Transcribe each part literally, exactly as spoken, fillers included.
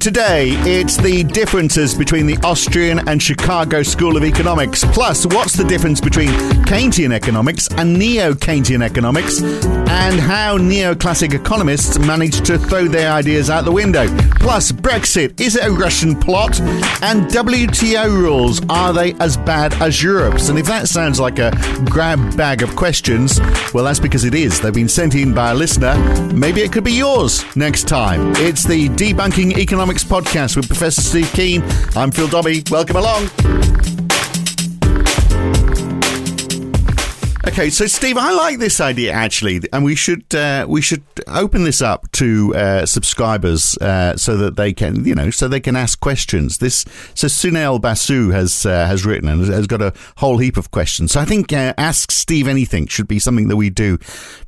Today, it's the differences between the Austrian and Chicago School of Economics. Plus, what's the difference between Keynesian economics and neo-Keynesian economics, and how neoclassic economists managed to throw their ideas out the window. Plus, Brexit, is it a Russian plot? And W T O rules, are they as bad as Europe's? And if that sounds like a grab bag of questions, well, that's because it is. They've been sent in by a listener. Maybe it could be yours next time. It's the Debunking Economics Podcast with Professor Steve Keen. I'm Phil Dobby. Welcome along. Okay, so Steve, I like this idea actually, and we should uh, we should open this up to uh, subscribers uh, so that they can you know so they can ask questions. This so Sunil Basu has uh, has written and has got a whole heap of questions. So I think uh, Ask Steve Anything should be something that we do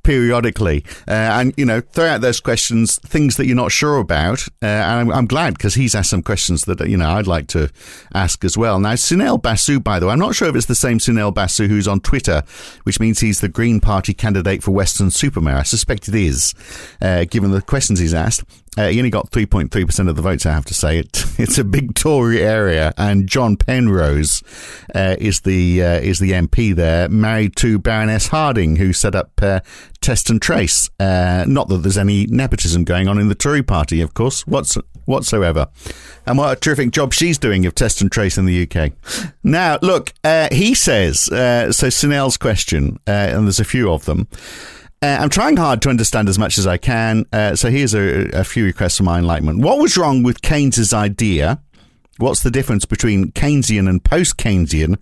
periodically, uh, and you know throw out those questions, things that you're not sure about. Uh, and I'm, I'm glad because he's asked some questions that you know I'd like to ask as well. Now Sunil Basu, by the way, I'm not sure if it's the same Sunil Basu who's on Twitter, which means he's the Green Party candidate for Weston-super-Mare. I suspect it is, uh, given the questions he's asked. Uh, he only got three point three percent of the votes, I have to say. It, it's a big Tory area, and John Penrose uh, is the uh, is the M P there, married to Baroness Harding, who set up uh, Test and Trace. Uh, not that there's any nepotism going on in the Tory party, of course, what's, whatsoever. And what a terrific job she's doing of Test and Trace in the U K. Now, look, uh, he says, uh, so Sunil's question, uh, and there's a few of them. Uh, I'm trying hard to understand as much as I can, uh, so here's a, a few requests for my enlightenment. What was wrong with Keynes's idea? What's the difference between Keynesian and post-Keynesian?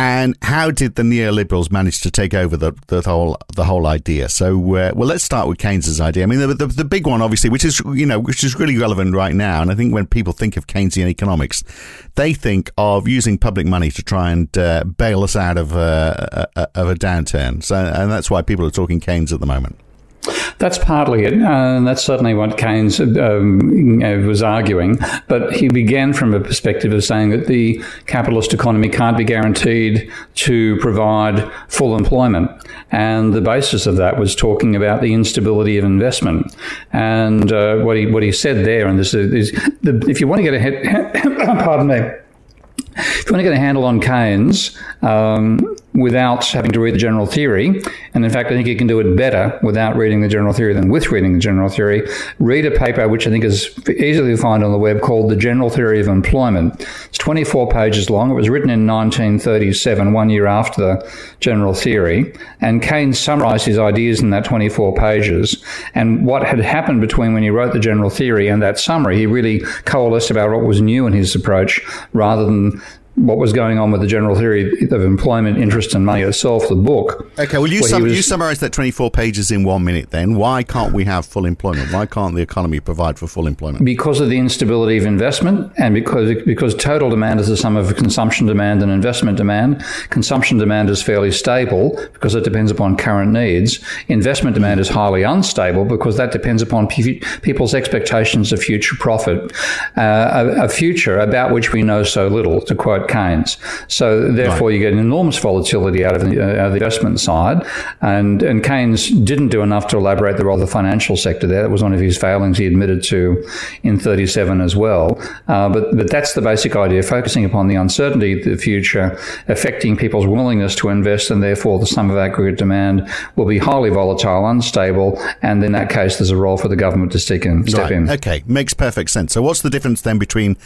And how did the neoliberals manage to take over the, the whole the whole idea? So, uh, well, let's start with Keynes's idea. I mean, the, the the big one, obviously, which is you know which is really relevant right now. And I think when people think of Keynesian economics, they think of using public money to try and uh, bail us out of uh, a, of a downturn. So, and that's why people are talking Keynes at the moment. That's partly it, and that's certainly what Keynes um, was arguing. But he began from a perspective of saying that the capitalist economy can't be guaranteed to provide full employment. And the basis of that was talking about the instability of investment. And uh, what he what he said there, and this is, is the, if you want to get a head, pardon me, if you want to get a handle on Keynes, um, without having to read the general theory, and in fact, I think you can do it better without reading the general theory than with reading the general theory, read a paper which I think is easily found on the web called The General Theory of Employment. It's twenty-four pages long. It was written in nineteen thirty-seven, one year after the general theory, and Keynes summarised his ideas in that twenty-four pages. And what had happened between when he wrote the general theory and that summary, he really coalesced about what was new in his approach rather than what was going on with the general theory of employment, interest and money itself, the book. Okay, well, you, sum- was- you summarise that twenty-four pages in one minute then. Why can't we have full employment? Why can't the economy provide for full employment? Because of the instability of investment, and because because total demand is the sum of consumption demand and investment demand. Consumption demand is fairly stable because it depends upon current needs. Investment demand is highly unstable because that depends upon pe- people's expectations of future profit, uh, a, a future about which we know so little, to quote Keynes. So therefore, right. You get an enormous volatility out of the, uh, out of the investment side, and and Keynes didn't do enough to elaborate the role of the financial sector there. That was one of his failings. He admitted to in thirty-seven as well. Uh, but but that's the basic idea: focusing upon the uncertainty of the future, affecting people's willingness to invest, and therefore the sum of aggregate demand will be highly volatile, unstable, and in that case, there's a role for the government to stick in, step right. in. Okay, makes perfect sense. So what's the difference then between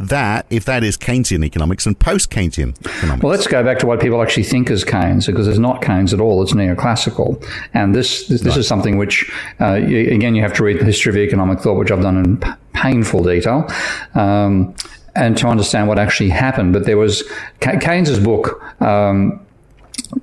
that, if that is Keynesian economics, and post-Keynesian economics? Well, let's go back to what people actually think is Keynes, because it's not Keynes at all. It's neoclassical. And this this, this right. is something which, uh, you, again, you have to read the history of economic thought, which I've done in p- painful detail. Um, and to understand what actually happened. But there was Keynes's book, um,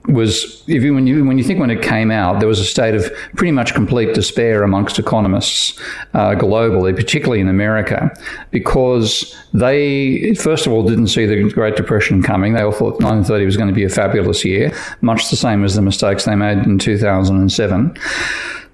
was if you when you when you think when it came out, there was a state of pretty much complete despair amongst economists uh, globally, particularly in America, because they first of all didn't see the Great Depression coming. They all thought nineteen thirty was going to be a fabulous year, much the same as the mistakes they made in two thousand seven.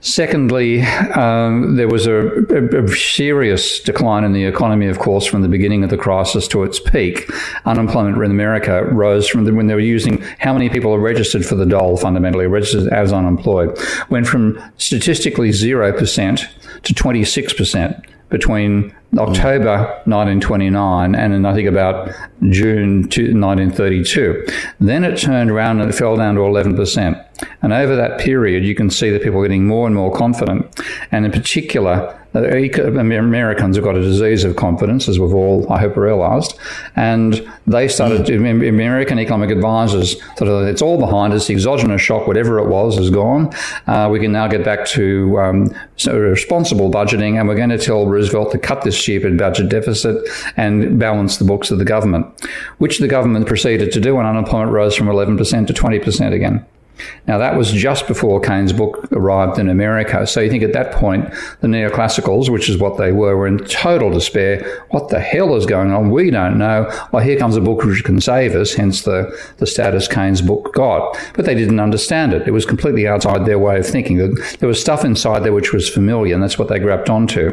Secondly, um, there was a, a, a serious decline in the economy, of course, from the beginning of the crisis to its peak. Unemployment in America rose from the, when they were using how many people are registered for the dole, fundamentally, registered as unemployed, went from statistically zero percent to twenty-six percent between October nineteen twenty-nine and in, I think, about June nineteen thirty-two. Then it turned around and it fell down to eleven percent. And over that period, you can see that people are getting more and more confident. And in particular, Americans have got a disease of confidence, as we've all, I hope, realised. And they started, American economic advisors sort of, it's all behind us, the exogenous shock, whatever it was, is gone. Uh, we can now get back to um, so responsible budgeting, and we're going to tell Roosevelt to cut this stupid budget deficit and balance the books of the government, which the government proceeded to do, and unemployment rose from eleven percent to twenty percent again. Now, that was just before Keynes' book arrived in America. So you think at that point, the neoclassicals, which is what they were, were in total despair. What the hell is going on? We don't know. Well, here comes a book which can save us, hence the, the status Keynes' book got. But they didn't understand it. It was completely outside their way of thinking. There was stuff inside there which was familiar, and that's what they grabbed onto.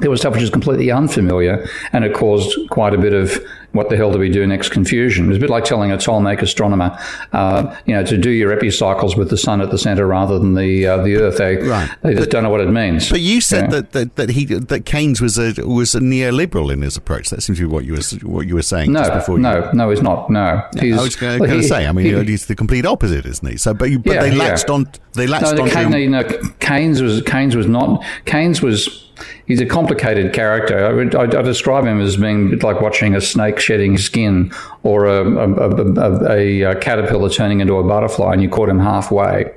There was stuff which was completely unfamiliar, and it caused quite a bit of what the hell do we do next confusion. It was a bit like telling a Ptolemaic astronomer, uh, you know, to do your epicycles with the sun at the centre rather than the uh, the Earth. They, right. they just but, don't know what it means. But you said yeah. that, that that he that Keynes was a was a neoliberal in his approach. That seems to be what you were what you were saying no, just before. No, you... no, he's not. No, he's, I was going well, to say. I mean, he, he's the complete opposite, isn't he? So, but you, but yeah, they latched yeah. on. They latched no, on. Keynes, to... no, Keynes was Keynes was not Keynes was. He's a complicated character. I, would, I, I describe him as being a bit like watching a snake shedding skin or a, a, a, a, a caterpillar turning into a butterfly, and you caught him halfway.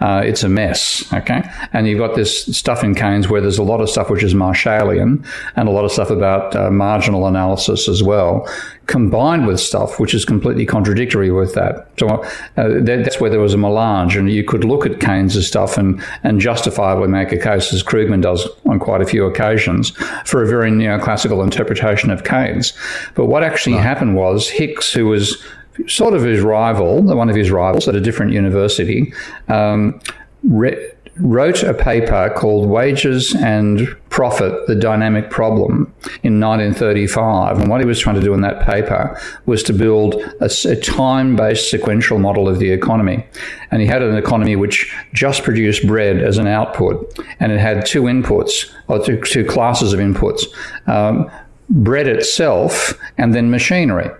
Uh, it's a mess, okay? And you've got this stuff in Keynes where there's a lot of stuff which is Marshallian and a lot of stuff about uh, marginal analysis as well, combined with stuff which is completely contradictory with that. So uh, that, that's where there was a melange, and you could look at Keynes' stuff and, and justifiably make a case, as Krugman does on quite a few occasions, for a very neoclassical interpretation of Keynes. But what actually right. happened was Hicks, who was sort of his rival, one of his rivals at a different university, um, re- wrote a paper called Wages and Profit, the Dynamic Problem, in nineteen thirty-five. And what he was trying to do in that paper was to build a, a time-based sequential model of the economy. And he had an economy which just produced bread as an output, and it had two inputs, or two, two classes of inputs, um, bread itself and then machinery.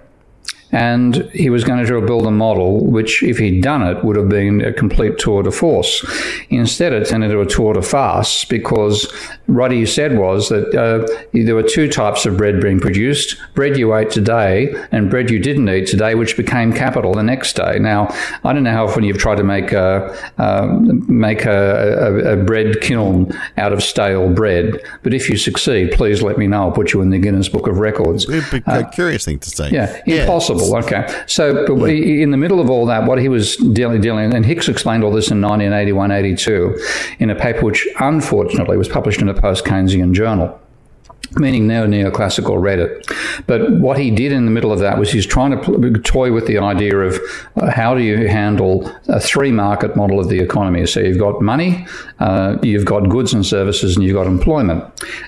And he was going to build a model which, if he'd done it, would have been a complete tour de force. Instead, it turned into a tour de farce, because what he said was that uh, there were two types of bread being produced, bread you ate today and bread you didn't eat today, which became capital the next day. Now, I don't know how often you've tried to make a, uh, make a, a, a bread kiln out of stale bread, but if you succeed, please let me know. I'll put you in the Guinness Book of Records. It'd be a curious thing to say. Yeah, yeah. Impossible. Okay. So but in the middle of all that, what he was dealing, dealing, and Hicks explained all this in nineteen eighty-one eighty-two in a paper which unfortunately was published in a post-Keynesian journal, meaning no neoclassical read it. But what he did in the middle of that was he's trying to toy with the idea of uh, how do you handle a three-market model of the economy. So you've got money, uh, you've got goods and services, and you've got employment.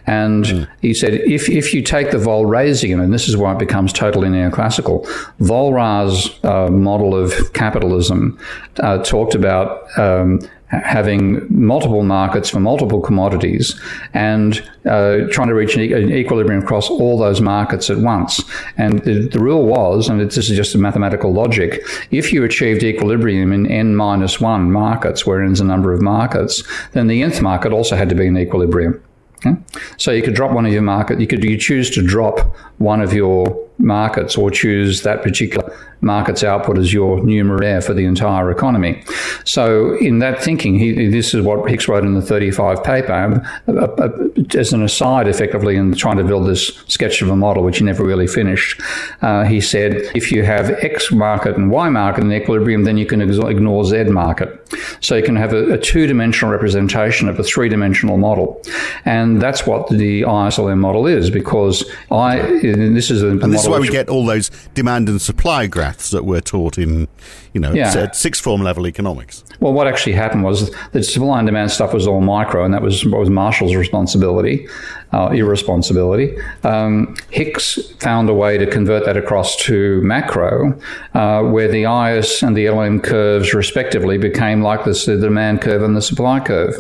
And mm. he said, if if you take the Walrasian, and this is why it becomes totally neoclassical, Walras' uh, model of capitalism uh, talked about um, having multiple markets for multiple commodities and uh, trying to reach an, e- an equilibrium across all those markets at once. And the, the rule was, and it, this is just a mathematical logic, if you achieved equilibrium in n minus one markets, where n is a number of markets, then the nth market also had to be in equilibrium. Okay? So you could drop one of your market, you could you choose to drop one of your markets or choose that particular market's output as your numeraire for the entire economy. So in that thinking, he, this is what Hicks wrote in the thirty-five paper uh, uh, as an aside, effectively, in trying to build this sketch of a model, which he never really finished. Uh, he said, if you have X market and Y market in equilibrium, then you can ignore Z market. So you can have a, a two-dimensional representation of a three-dimensional model. And that's what the I S L M model is, because I, this is a and this is why we get all those demand and supply graphs that we're taught in, you know, yeah. sixth form level economics. Well, what actually happened was that supply and demand stuff was all micro, and that was what was Marshall's responsibility, uh, irresponsibility. Um, Hicks found a way to convert that across to macro, uh, where the I S and the L M curves respectively became like this, the demand curve and the supply curve.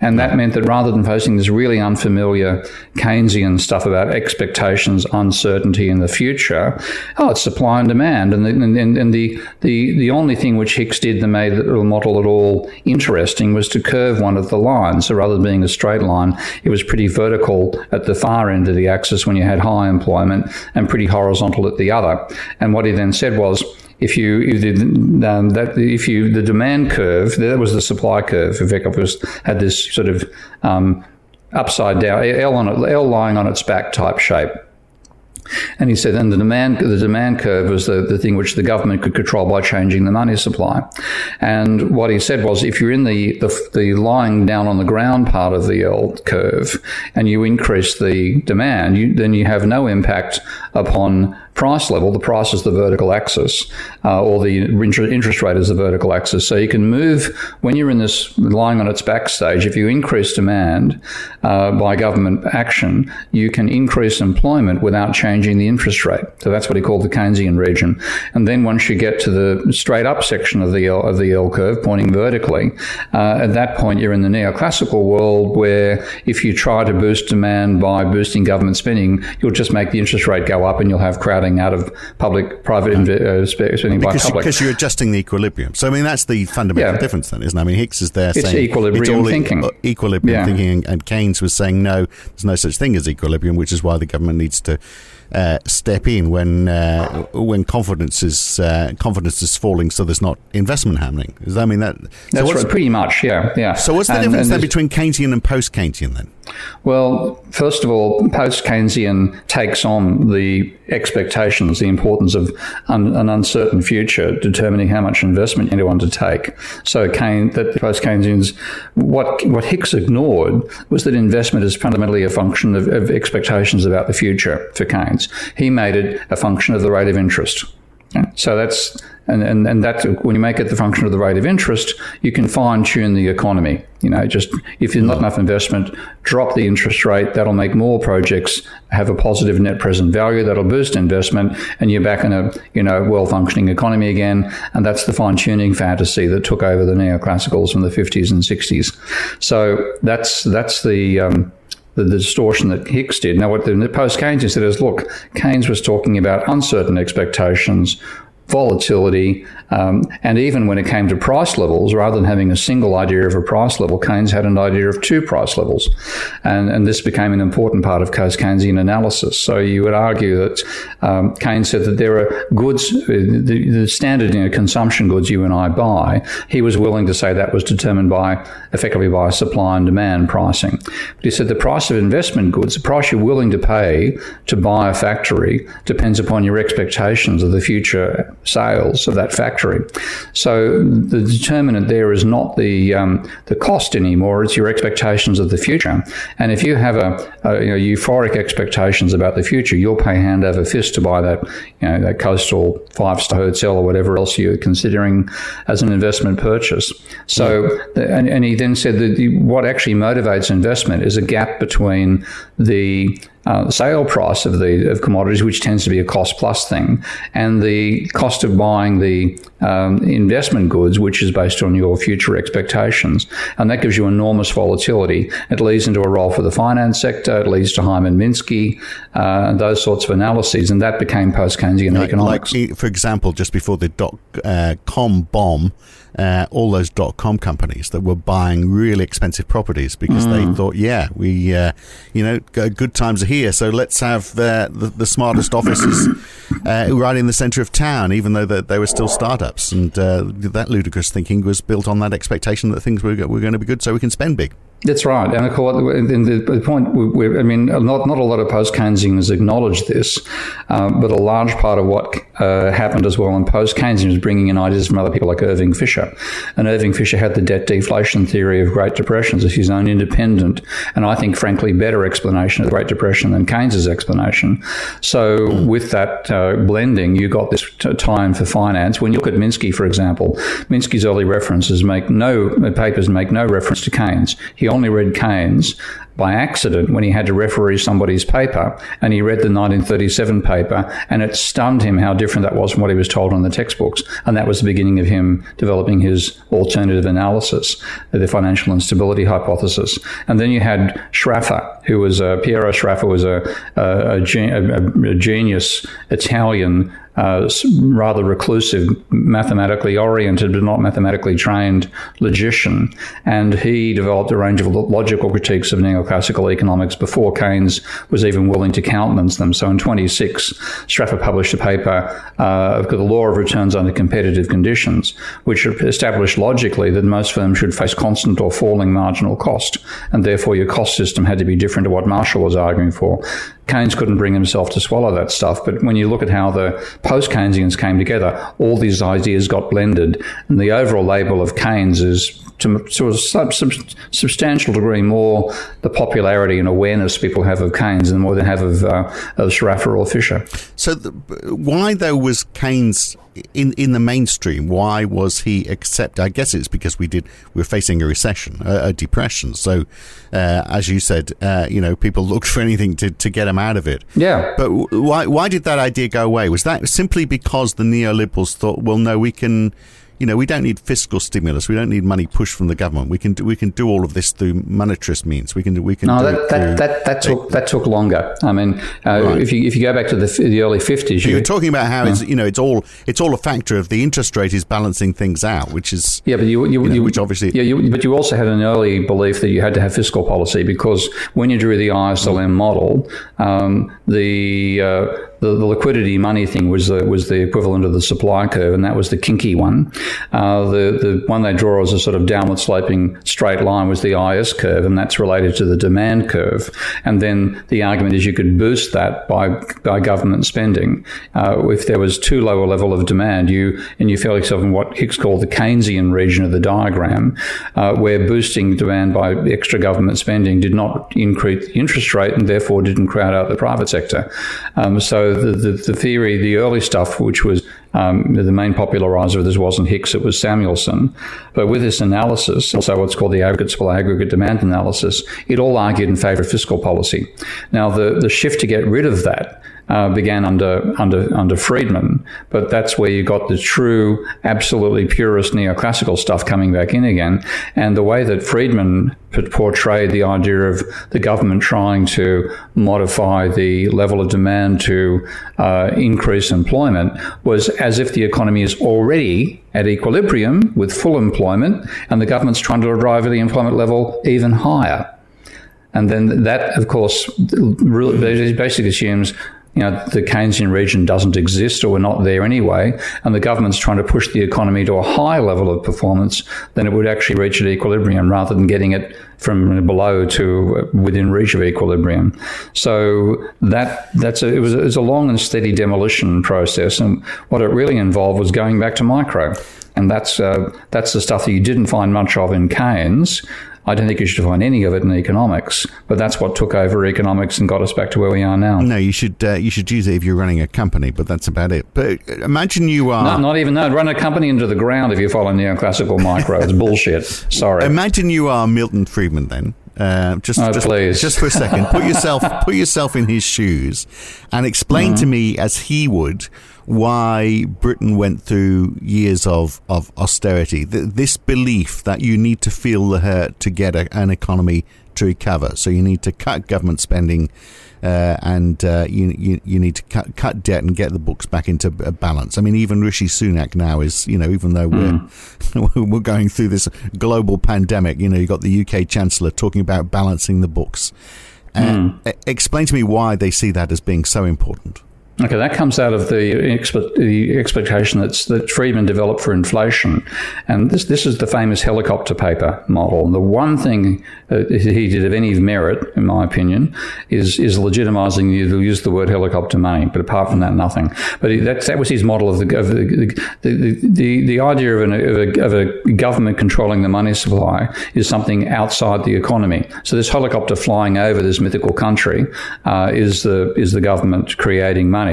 And that meant that rather than facing this really unfamiliar Keynesian stuff about expectations, uncertainty in the future, oh, it's supply and demand. And the And, and, and the, the, the only thing which Hicks did that made the model at all interesting was to curve one of the lines. So rather than being a straight line, it was pretty vertical at the far end of the axis when you had high employment and pretty horizontal at the other. And what he then said was, If you, if the, um, that, if you, the demand curve, that was the supply curve. Effectively, had this sort of um, upside down, L, on it, L lying on its back type shape. And he said, and the demand, the demand curve was the, the thing which the government could control by changing the money supply. And what he said was, if you're in the, the, the lying down on the ground part of the L curve and you increase the demand, you, then you have no impact upon price level. The price is the vertical axis, uh, or the interest rate is the vertical axis. So you can move when you're in this lying on its back stage. If you increase demand uh, by government action, you can increase employment without changing the interest rate. So that's what he called the Keynesian region. And then once you get to the straight up section of the L, of the L curve pointing vertically, uh, at that point you're in the neoclassical world where if you try to boost demand by boosting government spending, you'll just make the interest rate go up and you'll have crowding out of public, private uh, spending by because, public. Because you're adjusting the equilibrium. So, I mean, that's the fundamental yeah. difference then, isn't it? I mean, Hicks is there it's saying... Equilibrium it's equilibrium thinking. E- equilibrium yeah. thinking, and Keynes was saying, no, there's no such thing as equilibrium, which is why the government needs to uh, step in when uh, when confidence is uh, confidence is falling, so there's not investment happening. Does that mean that... So that's right, pretty much, yeah. yeah. So what's the and, difference and then between Keynesian and post-Keynesian then? Well, first of all, post-Keynesian takes on the expectations, the importance of un- an uncertain future determining how much investment you want to take. So Keynes, that post-Keynesians, what what Hicks ignored was that investment is fundamentally a function of, of expectations about the future for Keynes. He made it a function of the rate of interest. So that's and, and, and that when you make it the function of the rate of interest, you can fine tune the economy. You know, just if there's not enough investment, drop the interest rate. That'll make more projects have a positive net present value. That'll boost investment, and you're back in a you know well functioning economy again. And that's the fine tuning fantasy that took over the neoclassicals from the fifties and sixties. So that's that's the. Um, The, the distortion that Hicks did. Now, what the post-Keynesian said is, look, Keynes was talking about uncertain expectations, volatility, um, and even when it came to price levels, rather than having a single idea of a price level, Keynes had an idea of two price levels. And, and this became an important part of Keynesian analysis. So you would argue that um, Keynes said that there are goods, the, the standard you know, consumption goods you and I buy, he was willing to say that was determined by, effectively by supply and demand pricing. But he said the price of investment goods, the price you're willing to pay to buy a factory, depends upon your expectations of the future sales of that factory. So the determinant there is not the um, the cost anymore, it's your expectations of the future. And if you have a, a you know, euphoric expectations about the future, you'll pay hand over fist to buy that you know that coastal five-star hotel or whatever else you're considering as an investment purchase. So yeah. and, and he then said that the, what actually motivates investment is a gap between the Uh, sale price of the of commodities, which tends to be a cost plus thing, and the cost of buying the um, investment goods, which is based on your future expectations, and that gives you enormous volatility. It leads into a role for the finance sector. It leads to Hyman Minsky, uh, those sorts of analyses, and that became post-Keynesian like, economics. Like, for example, just before the dot uh, com bomb. Uh, all those dot-com companies that were buying really expensive properties because mm. they thought, yeah, we, uh, you know, good times are here, so let's have uh, the, the smartest offices uh, right in the centre of town, even though they, they were still startups. And uh, that ludicrous thinking was built on that expectation that things were, were going to be good so we can spend big. That's right. And of course, and the point, we're, I mean, not, not a lot of post-Keynesians acknowledge this, um, but a large part of what uh, happened as well in post-Keynesian was bringing in ideas from other people like Irving Fisher. And Irving Fisher had the debt deflation theory of Great Depressions as his own independent and I think, frankly, better explanation of the Great Depression than Keynes's explanation. So with that uh, blending, you got this t- time for finance. When you look at Minsky, for example, Minsky's early references make no, papers make no reference to Keynes. He only read Keynes by accident when he had to referee somebody's paper, and he read the nineteen thirty-seven paper, and it stunned him how different that was from what he was told in the textbooks. And that was the beginning of him developing his alternative analysis, the financial instability hypothesis. And then you had Sraffa, who was uh, Piero Sraffa was a, a, a, gen- a, a genius Italian, Uh, rather reclusive, mathematically oriented but not mathematically trained logician, and he developed a range of logical critiques of neoclassical economics before Keynes was even willing to countenance them. So in twenty-six, Sraffa published a paper uh, called The Law of Returns Under Competitive Conditions, which established logically that most firms should face constant or falling marginal cost, and therefore your cost system had to be different to what Marshall was arguing for. Keynes couldn't bring himself to swallow that stuff, but when you look at how the post-Keynesians came together, all these ideas got blended, and the overall label of Keynes is, to, to a sub, sub, substantial degree, more the popularity and awareness people have of Keynes than more they have of, uh, of Sraffa or Fisher. So the, why, though, was Keynes in, in the mainstream? Why was he accepted? I guess it's because we did we were facing a recession, a, a depression. So, uh, as you said, uh, you know, people looked for anything to, to get them out of it. Yeah. But why why did that idea go away? Was that simply because the neoliberals thought, well, no, we can, you know, we don't need fiscal stimulus. We don't need money pushed from the government. We can do, we can do all of this through monetarist means. We can we can. No, do that, it that, that that took that took longer. I mean, uh, right. if you if you go back to the, the early fifties, you, you're talking about how yeah. it's you know it's all it's all a factor of the interest rate is balancing things out, which is yeah, but you, you, you, know, you which obviously yeah, you, but you also had an early belief that you had to have fiscal policy because when you drew the I S L M model, um, the uh, The, the liquidity money thing was the, was the equivalent of the supply curve, and that was the kinky one. Uh, the, the one they draw as a sort of downward sloping straight line was the I S curve, and that's related to the demand curve. And then the argument is you could boost that by by government spending. Uh, if there was too low a level of demand, you and you felt yourself in what Hicks called the Keynesian region of the diagram, uh, where boosting demand by extra government spending did not increase the interest rate and therefore didn't crowd out the private sector. Um, so The, the, the theory, the early stuff, which was um, the main popularizer of this wasn't Hicks, it was Samuelson. But with this analysis, also what's called the aggregate supply, aggregate demand analysis, it all argued in favour of fiscal policy. Now, the, the shift to get rid of that Uh, began under under under Friedman, but that's where you got the true, absolutely purist neoclassical stuff coming back in again. And the way that Friedman portrayed the idea of the government trying to modify the level of demand to uh, increase employment was as if the economy is already at equilibrium with full employment, and the government's trying to drive the employment level even higher. And then that, of course, really basically assumes, you know, the Keynesian region doesn't exist or we're not there anyway, and the government's trying to push the economy to a higher level of performance than it would actually reach at equilibrium rather than getting it from below to within reach of equilibrium. So that that's a, it was it's a long and steady demolition process, and what it really involved was going back to micro, and that's uh, that's the stuff that you didn't find much of in Keynes. I don't think you should find any of it in economics, but that's what took over economics and got us back to where we are now. No, you should uh, you should use it if you're running a company, but that's about it. But imagine you are... No, not even that. Run a company into the ground if you follow neoclassical micro. It's bullshit. Sorry. Imagine you are Milton Friedman then. Uh, just, oh, just, just for a second. Put yourself, put yourself in his shoes and explain mm-hmm. to me, as he would, why Britain went through years of, of austerity. Th- this belief that you need to feel the hurt to get a, an economy to recover. So you need to cut government spending uh, and uh, you, you you need to cut cut debt and get the books back into balance. I mean, even Rishi Sunak now is, you know, even though mm. we're, we're going through this global pandemic, you know, you've got the U K Chancellor talking about balancing the books. Mm. Uh, explain to me why they see that as being so important. Okay, that comes out of the, expe- the expectation that's, that Friedman developed for inflation. And this this is the famous helicopter paper model. And the one thing uh, he did of any merit, in my opinion, is is legitimising, you use the word helicopter money, but apart from that, nothing. But he, that, that was his model of the of the, the, the, the, the idea of, an, of, a, of a government controlling the money supply is something outside the economy. So this helicopter flying over this mythical country uh, is the is the government creating money.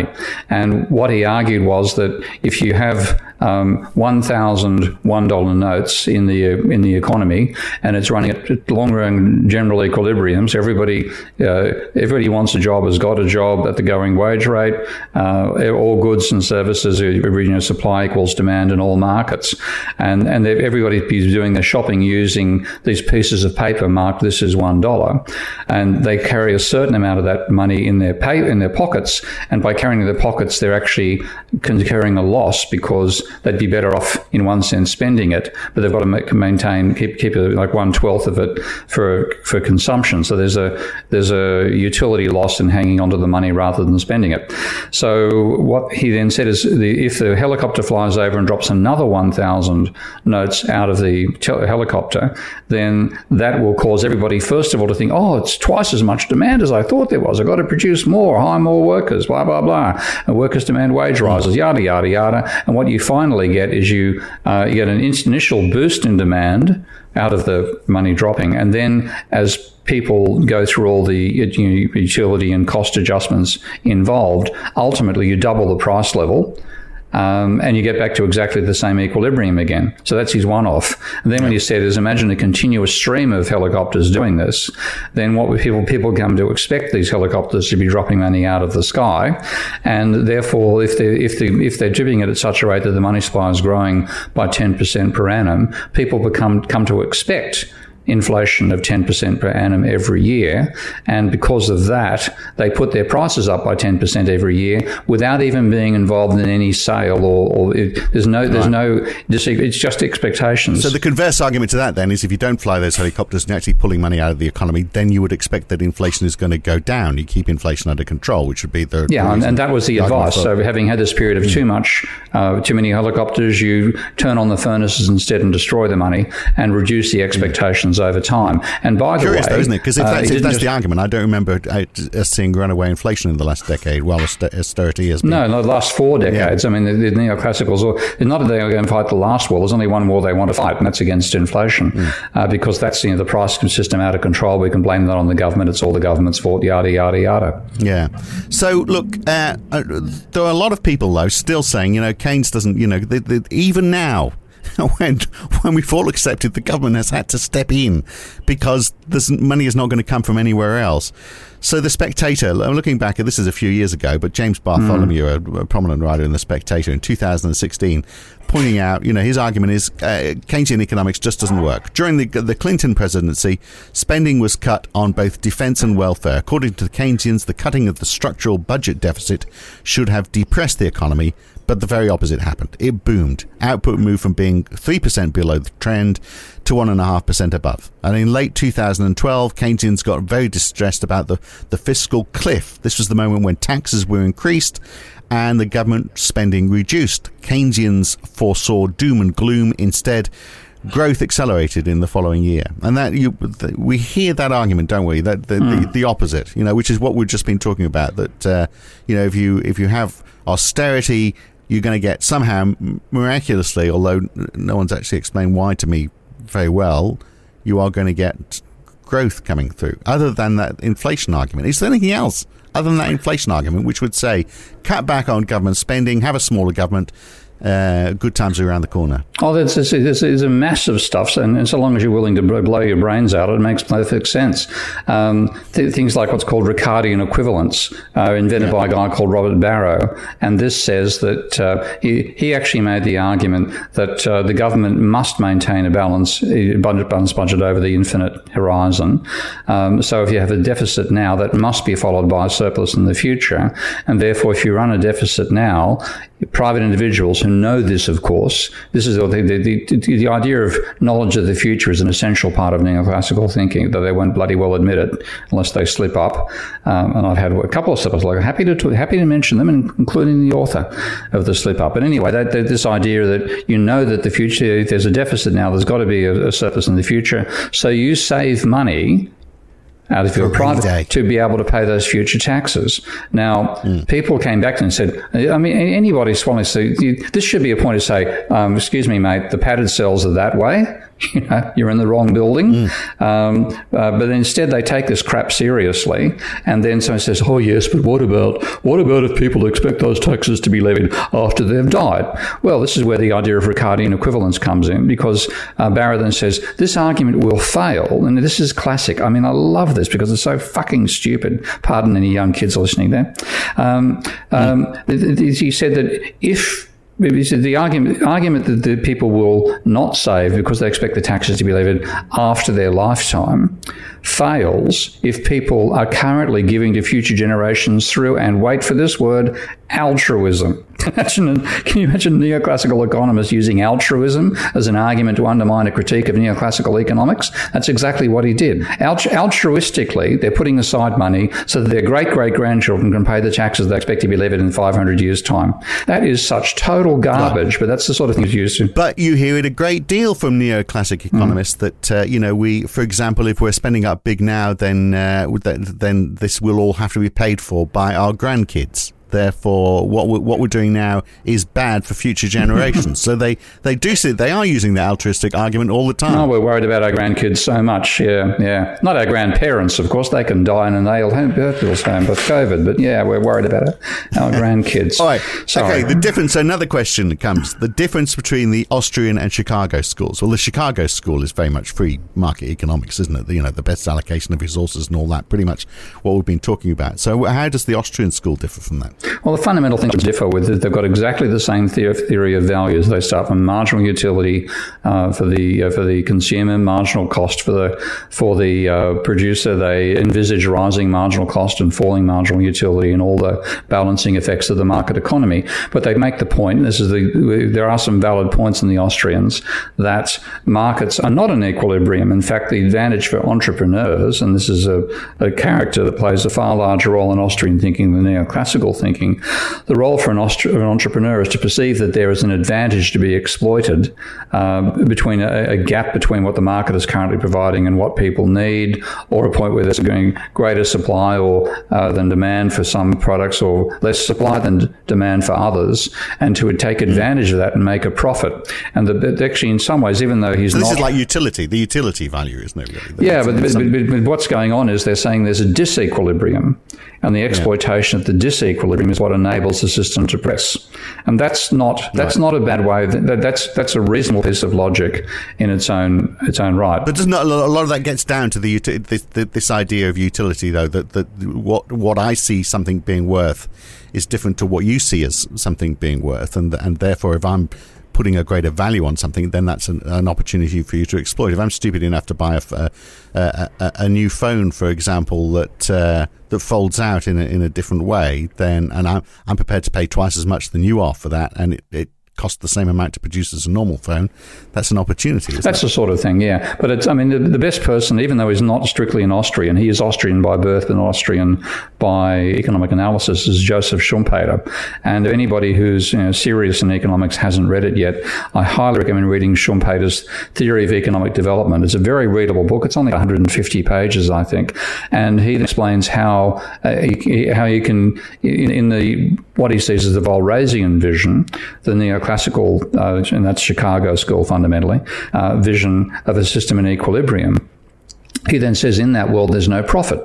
And what he argued was that if you have um, one thousand one dollar notes in the in the economy, and it's running at long-run general equilibrium, so everybody uh, everybody wants a job, has got a job at the going wage rate, uh, all goods and services, you know, supply equals demand in all markets, and and everybody is doing their shopping using these pieces of paper marked "this is one dollar," and they carry a certain amount of that money in their pay in their pockets, and by carrying their pockets, they're actually incurring a loss because they'd be better off, in one sense, spending it, but they've got to maintain, keep keep it like one twelfth of it for for consumption. So there's a there's a utility loss in hanging onto the money rather than spending it. So what he then said is, the, if the helicopter flies over and drops another one thousand notes out of the tel- helicopter, then that will cause everybody, first of all, to think, oh, it's twice as much demand as I thought there was. I've got to produce more, hire more workers, blah blah. Blah, and workers demand wage rises, yada, yada, yada. And what you finally get is you, uh, you get an initial boost in demand out of the money dropping. And then as people go through all the you know, utility and cost adjustments involved, ultimately you double the price level. Um, and you get back to exactly the same equilibrium again. So that's his one-off. And then when he said is imagine a continuous stream of helicopters doing this, then what would people people come to expect these helicopters to be dropping money out of the sky, and therefore if they if they if they're doing it at such a rate that the money supply is growing by ten percent per annum, people become come to expect inflation of ten percent per annum every year, and because of that, they put their prices up by ten percent every year without even being involved in any sale or, or it, there's no, there's no, it's just expectations. So the converse argument to that then is if you don't fly those helicopters and you're actually pulling money out of the economy, then you would expect that inflation is going to go down. You keep inflation under control, which would be the yeah, and, and that was the advice. So having had this period of too much, uh, too many helicopters, you turn on the furnaces instead and destroy the money and reduce the expectations over time. And by the Curious way... Curious though, isn't it? Because if that's, uh, if that's just, the argument, I don't remember seeing runaway inflation in the last decade while austerity has been... No, no, the last four decades. Yeah. I mean, the, the neoclassicals, are, not that they're going to fight the last war. There's only one war they want to fight, and that's against inflation, mm. uh, because that's, you know, the price system out of control. We can blame that on the government. It's all the government's fault, yada, yada, yada. Yeah. So, look, uh, there are a lot of people, though, still saying, you know, Keynes doesn't, you know, they, they, even now, When, when we've all accepted the government has had to step in because this money is not going to come from anywhere else. So The Spectator, I'm looking back at this is a few years ago, but James Bartholomew, mm. a, a prominent writer in The Spectator in two thousand sixteen, pointing out, you know, his argument is uh, Keynesian economics just doesn't work. During the the Clinton presidency, spending was cut on both defense and welfare. According to the Keynesians, the cutting of the structural budget deficit should have depressed the economy, but the very opposite happened. It boomed. Output moved from being three percent below the trend to one point five percent above. And in late two thousand twelve, Keynesians got very distressed about the, the fiscal cliff. This was the moment when taxes were increased and the government spending reduced. Keynesians foresaw doom and gloom. Instead, growth accelerated in the following year. And that you, we hear that argument, don't we? That the, mm. the, the opposite, you know, which is what we've just been talking about, that, uh, you know, if you if you have austerity, you're going to get somehow miraculously, although no one's actually explained why to me very well, you are going to get growth coming through. Other than that inflation argument, is there anything else other than that inflation argument which would say cut back on government spending, have a smaller government, Uh, good times are around the corner? Oh, there's, there's, there's a massive stuff, and, and so long as you're willing to blow your brains out, it makes perfect sense. Um, th- things like what's called Ricardian equivalence, uh, invented yeah. by a guy called Robert Barro, and this says that uh, he, he actually made the argument that uh, the government must maintain a balance, budget, balance budget over the infinite horizon. Um, so if you have a deficit now, that must be followed by a surplus in the future, and therefore if you run a deficit now, private individuals to know this, of course. This is the, the, the, the idea of knowledge of the future is an essential part of neoclassical thinking, though they won't bloody well admit it unless they slip up. Um, and I've had a couple of slip-ups. Like, I'm happy to talk, happy to mention them, including the author of the slip-up. But anyway, that, that, this idea that you know that the future, if there's a deficit now, there's got to be a, a surplus in the future. So you save money out of your private to be able to pay those future taxes. Now, mm. people came back and said, I mean, anybody swallowing, so this should be a point to say, um, excuse me, mate, the padded cells are that way. You know, you're in the wrong building. Mm. Um, uh, but instead they take this crap seriously. And then someone says, oh, yes, but what about, what about if people expect those taxes to be levied after they've died? Well, this is where the idea of Ricardian equivalence comes in, because uh, Barro then says, this argument will fail. And this is classic. I mean, I love this because it's so fucking stupid. Pardon any young kids listening there. Um, um, mm. He said that if... The argument, argument that the people will not save because they expect the taxes to be levied after their lifetime fails if people are currently giving to future generations through, and wait for this word, altruism. Imagine, can you imagine neoclassical economists using altruism as an argument to undermine a critique of neoclassical economics? That's exactly what he did. Altru- altruistically, they're putting aside money so that their great-great-grandchildren can pay the taxes they expect to be levied in five hundred years' time. That is such total garbage, right. But that's the sort of thing it's used to. But you hear it a great deal from neoclassic economists mm. that, uh, you know, we, for example, if we're spending up big now, then uh, th- then this will all have to be paid for by our grandkids. Therefore, what we're, what we're doing now is bad for future generations. So they, they do see, they are using the altruistic argument all the time. Oh, we're worried about our grandkids so much. Yeah, yeah. Not our grandparents, of course. They can die in an ale home birth with COVID. But yeah, we're worried about it. Our grandkids. All right. Sorry. Okay. The difference. Another question comes: the difference between the Austrian and Chicago schools. Well, the Chicago school is very much free market economics, isn't it? You know, the best allocation of resources and all that. Pretty much what we've been talking about. So, how does the Austrian school differ from that? Well, the fundamental things differ with it. They've got exactly the same theory of values. They start from marginal utility uh, for the uh, for the consumer, marginal cost for the for the uh, producer. They envisage rising marginal cost and falling marginal utility and all the balancing effects of the market economy. But they make the point. This is the there are some valid points in the Austrians that markets are not in equilibrium. In fact, the advantage for entrepreneurs, and this is a, a character that plays a far larger role in Austrian thinking than neoclassical thinking. Thinking. The role for an, Austri- an entrepreneur is to perceive that there is an advantage to be exploited uh, between a, a gap between what the market is currently providing and what people need, or a point where there's going greater supply or uh, than demand for some products, or less supply than d- demand for others, and to take advantage of that and make a profit. And the, the, actually, in some ways, even though he's so this not... This is like utility, the utility value, isn't it? Really? Yeah, but, but, some... but, but what's going on is they're saying there's a disequilibrium, and the exploitation yeah. of the disequilibrium is what enables the system to progress. And that's not that's right. not a bad way. That, that's that's a reasonable piece of logic in its own its own right. But doesn't a lot of that gets down to the this, this idea of utility, though, that, that what what I see something being worth is different to what you see as something being worth, and and therefore if I'm putting a greater value on something, then that's an, an opportunity for you to exploit. If I'm stupid enough to buy a, a, a, a new phone, for example, that uh, that folds out in a, in a different way, then and I'm I'm prepared to pay twice as much than you are for that, and it, it costs the same amount to produce as a normal phone. That's an opportunity. Isn't that's it? The sort of thing, yeah. But it's I mean, the, the best person, even though he's not strictly an Austrian, he is Austrian by birth and Austrian by economic analysis, is Joseph Schumpeter. And if anybody who's you know, serious in economics hasn't read it yet, I highly recommend reading Schumpeter's Theory of Economic Development. It's a very readable book. It's only one hundred fifty pages, I think, and he explains how uh, he, how you can in, in the what he sees as the Walrasian vision, the neo classical, uh, and that's Chicago school fundamentally, uh, vision of a system in equilibrium. He then says in that world there's no profit.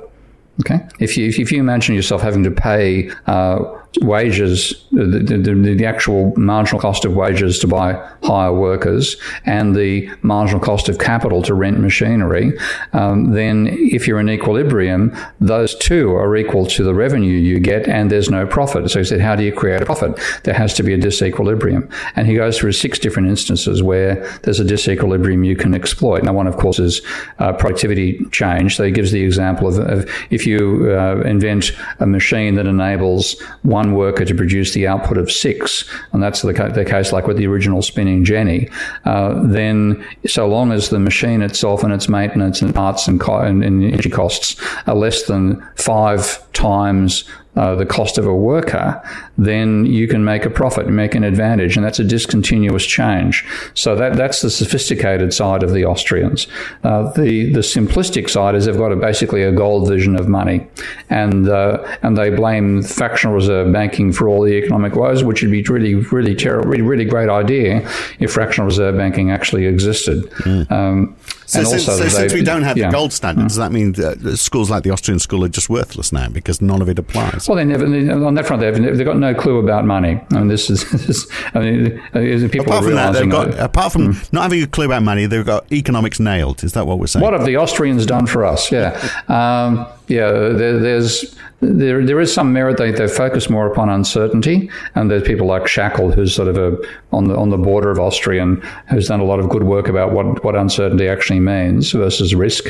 Okay, if you if you imagine yourself having to pay uh, wages, the, the, the actual marginal cost of wages to buy hire workers and the marginal cost of capital to rent machinery, um, then if you're in equilibrium, those two are equal to the revenue you get, and there's no profit. So he said, how do you create a profit? There has to be a disequilibrium, and he goes through six different instances where there's a disequilibrium you can exploit. Now, one of course is uh, productivity change. So he gives the example of, of if you uh, invent a machine that enables one one worker to produce the output of six, and that's the, the case like with the original spinning jenny, uh, then so long as the machine itself and its maintenance and parts and, co- and, and energy costs are less than five times Uh, the cost of a worker, then you can make a profit and make an advantage, and that's a discontinuous change. So that that's the sophisticated side of the Austrians. Uh, the the simplistic side is they've got a, basically a gold vision of money, and uh, and they blame fractional reserve banking for all the economic woes, which would be really really terrible, really, really great idea if fractional reserve banking actually existed. Mm. Um, so and since, also so since we don't have yeah. the gold standard, mm. does that mean that schools like the Austrian school are just worthless now because none of it applies? Well, they never they, on that front. They've, they've got no clue about money. I mean, this is. This is I mean, people apart are from that, they've got. That, apart from mm. not having a clue about money, they've got economics nailed. Is that what we're saying? What have the Austrians done for us? Yeah, um, yeah. There, there's there there is some merit. They they focus more upon uncertainty, and there's people like Shackle, who's sort of a on the on the border of Austrian, who's done a lot of good work about what what uncertainty actually means versus risk.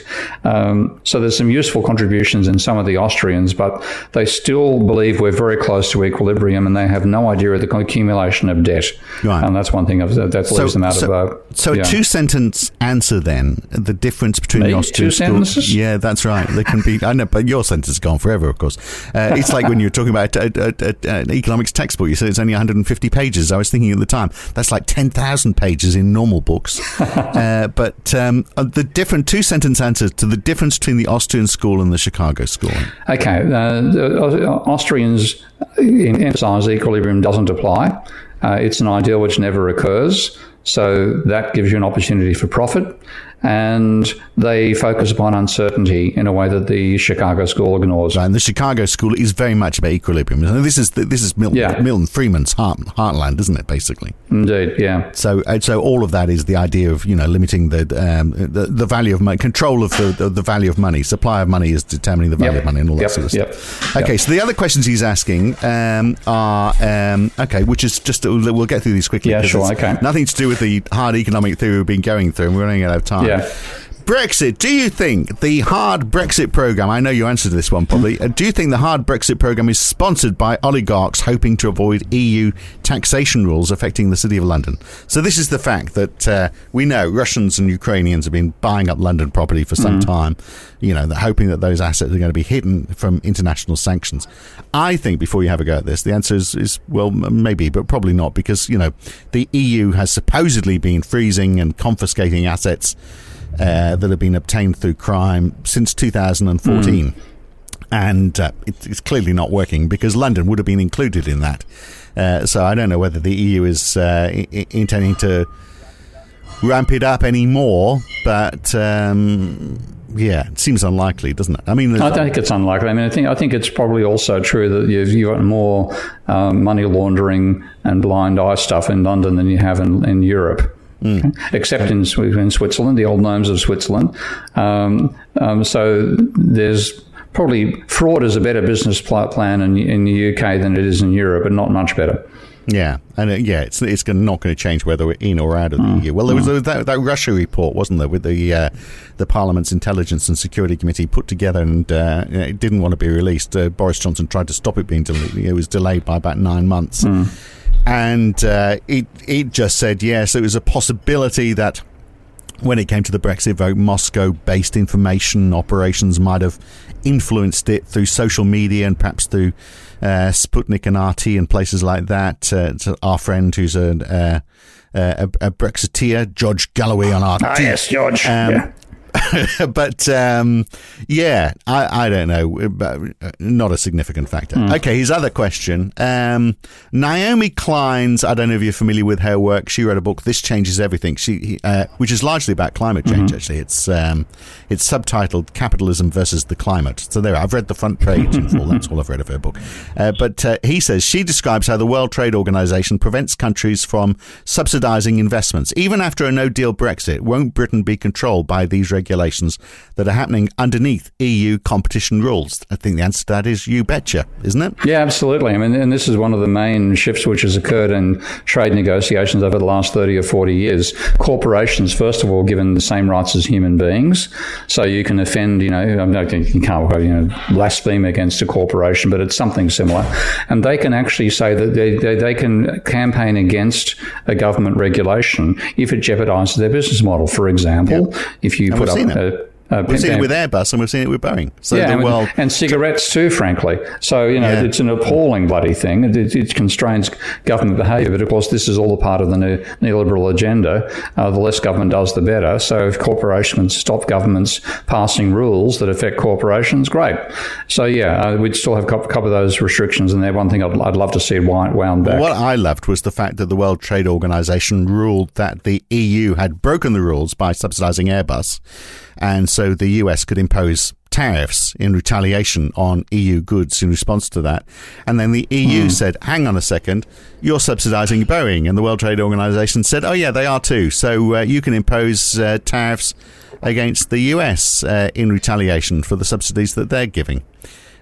Um, so there's some useful contributions in some of the Austrians, but they still believe we're very close to equilibrium, and they have no idea of the accumulation of debt. Right. And that's one thing I've, that so, leaves them out so, of. Uh, so, yeah. a two-sentence answer then, the difference between the Austrian two sentences? School, yeah, that's right. They can be. I know, but your sentence is gone forever, of course. Uh, it's like when you were talking about a, a, a, an economics textbook. You said it's only one hundred fifty pages. I was thinking at the time, that's like ten thousand pages in normal books. uh, but um, the different two-sentence answer to the difference between the Austrian school and the Chicago school. Okay. Uh, the, Austrians emphasize equilibrium doesn't apply. Uh, it's an ideal which never occurs. So that gives you an opportunity for profit. And they focus upon uncertainty in a way that the Chicago school ignores. Right, and the Chicago school is very much about equilibrium. And this is this is Milton, yeah. Milton Friedman's heart, heartland, isn't it? Basically, indeed, yeah. So, so all of that is the idea of you know limiting the um, the, the value of money, control of the, the the value of money, supply of money is determining the value yep. of money, and all that yep. sort of yep. stuff. Yep. Okay, so the other questions he's asking um, are um, okay, which is just we'll get through these quickly. Yeah, sure. Okay, nothing to do with the hard economic theory we've been going through, and we're running out of time. Yeah. Brexit, do you think the hard Brexit programme, I know you answered this one probably, do you think the hard Brexit programme is sponsored by oligarchs hoping to avoid E U taxation rules affecting the City of London? So this is the fact that uh, we know Russians and Ukrainians have been buying up London property for some mm. time, you know, hoping that those assets are going to be hidden from international sanctions. I think before you have a go at this, the answer is, is well, maybe, but probably not, because, you know, the E U has supposedly been freezing and confiscating assets Uh, that have been obtained through crime since two thousand fourteen. Mm. And uh, it, it's clearly not working because London would have been included in that. Uh, so I don't know whether the E U is uh, I- I- intending to ramp it up anymore, but... Um, yeah, it seems unlikely, doesn't it? I mean, I don't think it's unlikely. I mean, I think I think it's probably also true that you've, you've got more um, money laundering and blind eye stuff in London than you have in, in Europe. Okay. Except in, in Switzerland, the old gnomes of Switzerland. Um, um, so there's probably fraud is a better business plan in, in the U K than it is in Europe, but not much better. Yeah, and uh, yeah, it's it's not going to change whether we're in or out of the mm. E U. Well, there was mm. that, that Russia report, wasn't there, with the uh, the Parliament's Intelligence and Security Committee put together, and uh, it didn't want to be released. Uh, Boris Johnson tried to stop it being deleted. It was delayed by about nine months, mm. and uh, it it just said yes. It was a possibility that when it came to the Brexit vote, Moscow-based information operations might have influenced it through social media and perhaps through uh, Sputnik and R T and places like that. Uh, our friend who's a, uh, a, a Brexiteer, George Galloway on R T. Ah, yes, George. Um, yeah. but, um, yeah, I, I don't know. Not a significant factor. Mm. Okay, his other question. Um, Naomi Klein's, I don't know if you're familiar with her work. She wrote a book, This Changes Everything, She, uh, which is largely about climate change, mm-hmm. actually. It's um, it's subtitled Capitalism versus the Climate. So there, I've read the front page. and all, that's all I've read of her book. Uh, but uh, he says, she describes how the World Trade Organization prevents countries from subsidizing investments. Even after a no-deal Brexit, won't Britain be controlled by these regulations? regulations that are happening underneath E U competition rules? I think the answer to that is you betcha, isn't it? Yeah, absolutely. I mean, and this is one of the main shifts which has occurred in trade negotiations over the last thirty or forty years. Corporations, first of all, given the same rights as human beings. So you can offend, you know, I don't think you can't you know, blaspheme against a corporation, but it's something similar. And they can actually say that they, they, they can campaign against a government regulation if it jeopardises their business model. For example, yeah. if you and put up a Uh, we've seen it with Airbus and we've seen it with Boeing. So yeah, the and, world- and cigarettes too, frankly. So, you know, yeah. it's an appalling bloody thing. It, it constrains government behaviour. But, of course, this is all a part of the ne- neoliberal agenda. Uh, the less government does, the better. So if corporations stop governments passing rules that affect corporations, great. So, yeah, uh, we'd still have a couple of those restrictions in there. One thing I'd, I'd love to see wound back. Well, what I loved was the fact that the World Trade Organization ruled that the E U had broken the rules by subsidising Airbus. And so the U S could impose tariffs in retaliation on E U goods in response to that. And then the E U mm. said, hang on a second, you're subsidizing Boeing. And the World Trade Organization said, oh, yeah, they are too. So uh, you can impose uh, tariffs against the U S uh, in retaliation for the subsidies that they're giving.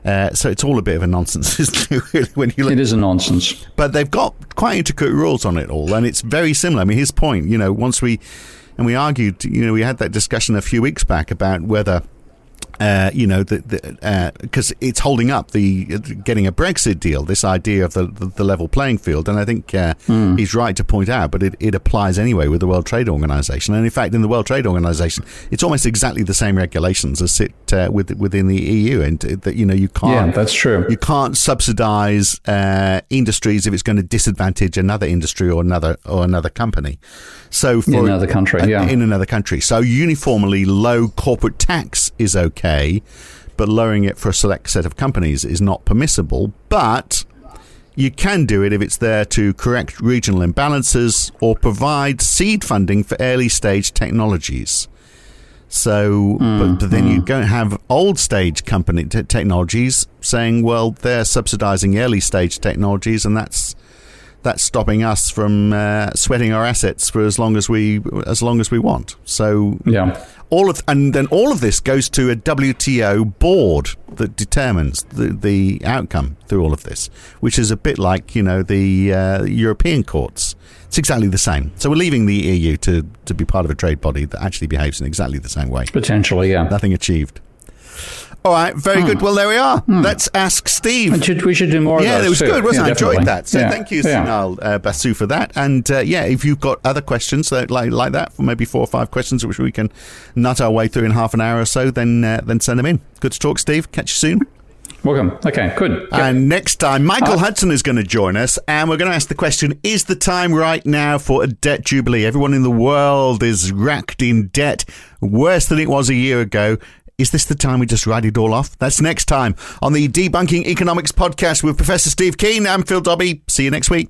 Uh, so it's all a bit of a nonsense, isn't it, really, when you look? It is a nonsense. But they've got quite intricate rules on it all. And it's very similar. I mean, his point, you know, once we... And we argued, you know, we had that discussion a few weeks back about whether, uh, you know, the because uh, it's holding up the getting a Brexit deal, this idea of the, the, the level playing field. And I think uh, mm. he's right to point out, but it, it applies anyway with the World Trade Organization. And in fact, in the World Trade Organization, it's almost exactly the same regulations as sit uh, with, within the E U. And that, you know, you can't. Yeah, that's true. You can't subsidize uh, industries if it's going to disadvantage another industry or another or another company. So for in another country, a, yeah. in another country. So uniformly low corporate tax is okay, but lowering it for a select set of companies is not permissible. But you can do it if it's there to correct regional imbalances or provide seed funding for early stage technologies. So, mm, but, but then mm. you don't have old stage company t- technologies saying, well, they're subsidizing early stage technologies, and that's that's stopping us from uh, sweating our assets for as long as we as long as we want. So yeah. all of and then all of this goes to a W T O board that determines the, the outcome through all of this, which is a bit like, you know, the uh, European courts. It's exactly the same. So we're leaving the E U to, to be part of a trade body that actually behaves in exactly the same way. Potentially, yeah. Nothing achieved. All right, very hmm. good. Well, there we are. Hmm. Let's ask Steve. And should, we should do more of that. Yeah, those it was too. Good, wasn't yeah, it? I definitely. enjoyed that. So yeah. thank you, yeah. Sunil uh, Basu, for that. And, uh, yeah, if you've got other questions like, like that, for maybe four or five questions, which we can nut our way through in half an hour or so, then, uh, then send them in. Good to talk, Steve. Catch you soon. Welcome. Okay, good. Yep. And next time, Michael uh, Hudson is going to join us, and we're going to ask the question, is the time right now for a debt jubilee? Everyone in the world is racked in debt, worse than it was a year ago. Is this the time we just write it all off? That's next time on the Debunking Economics podcast with Professor Steve Keen and Phil Dobby. See you next week.